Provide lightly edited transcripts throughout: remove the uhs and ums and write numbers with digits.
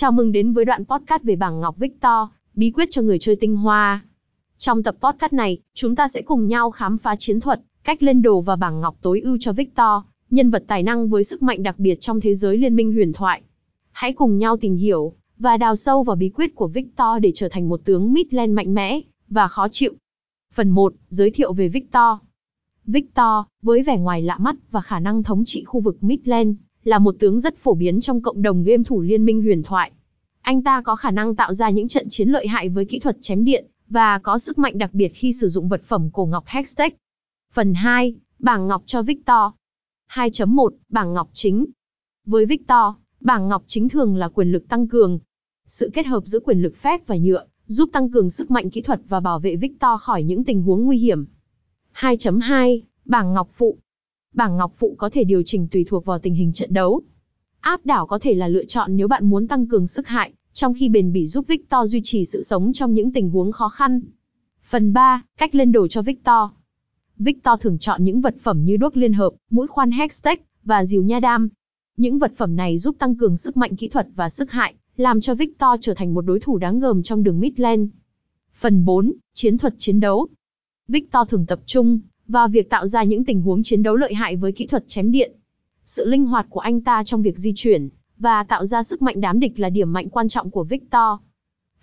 Chào mừng đến với đoạn podcast về bảng ngọc Viktor, bí quyết cho người chơi tinh hoa. Trong tập podcast này, chúng ta sẽ cùng nhau khám phá chiến thuật, cách lên đồ và bảng ngọc tối ưu cho Viktor, nhân vật tài năng với sức mạnh đặc biệt trong thế giới Liên Minh Huyền Thoại. Hãy cùng nhau tìm hiểu và đào sâu vào bí quyết của Viktor để trở thành một tướng mid-lane mạnh mẽ và khó chịu. Phần 1. Giới thiệu về Viktor. Viktor, với vẻ ngoài lạ mắt và khả năng thống trị khu vực mid-lane, là một tướng rất phổ biến trong cộng đồng game thủ Liên Minh Huyền Thoại. Anh ta có khả năng tạo ra những trận chiến lợi hại với kỹ thuật chém điện, và có sức mạnh đặc biệt khi sử dụng vật phẩm cổ ngọc Hextech. Phần 2. Bảng ngọc cho Viktor. 2.1. Bảng ngọc chính. Với Viktor, bảng ngọc chính thường là quyền lực tăng cường. Sự kết hợp giữa quyền lực phép và nhựa, giúp tăng cường sức mạnh kỹ thuật và bảo vệ Viktor khỏi những tình huống nguy hiểm. 2.2. Bảng ngọc phụ. Bảng ngọc phụ có thể điều chỉnh tùy thuộc vào tình hình trận đấu. Áp đảo có thể là lựa chọn nếu bạn muốn tăng cường sức hại, trong khi bền bỉ giúp Viktor duy trì sự sống trong những tình huống khó khăn. Phần 3. Cách lên đồ cho Viktor. Viktor thường chọn những vật phẩm như đuốc liên hợp, mũi khoan Hextech và rìu nha đam. Những vật phẩm này giúp tăng cường sức mạnh kỹ thuật và sức hại, làm cho Viktor trở thành một đối thủ đáng gờm trong đường mid-lane. Phần 4. Chiến thuật chiến đấu. Viktor thường tập trung vào việc tạo ra những tình huống chiến đấu lợi hại với kỹ thuật chém điện. Sự linh hoạt của anh ta trong việc di chuyển và tạo ra sức mạnh đám địch là điểm mạnh quan trọng của Viktor.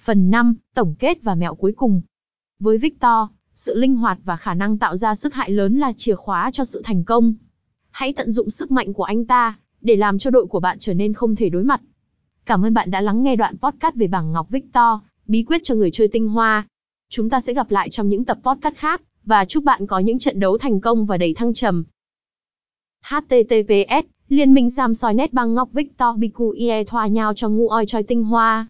Phần 5. Tổng kết và mẹo cuối cùng. Với Viktor, sự linh hoạt và khả năng tạo ra sức hại lớn là chìa khóa cho sự thành công. Hãy tận dụng sức mạnh của anh ta để làm cho đội của bạn trở nên không thể đối mặt. Cảm ơn bạn đã lắng nghe đoạn podcast về bảng ngọc Viktor, bí quyết cho người chơi tinh hoa. Chúng ta sẽ gặp lại trong những tập podcast khác, và chúc bạn có những trận đấu thành công và đầy thăng trầm. https://lienminhsamsoi.net/bangngocvictor bqie thoa nhau cho ngu oi choi tinh hoa.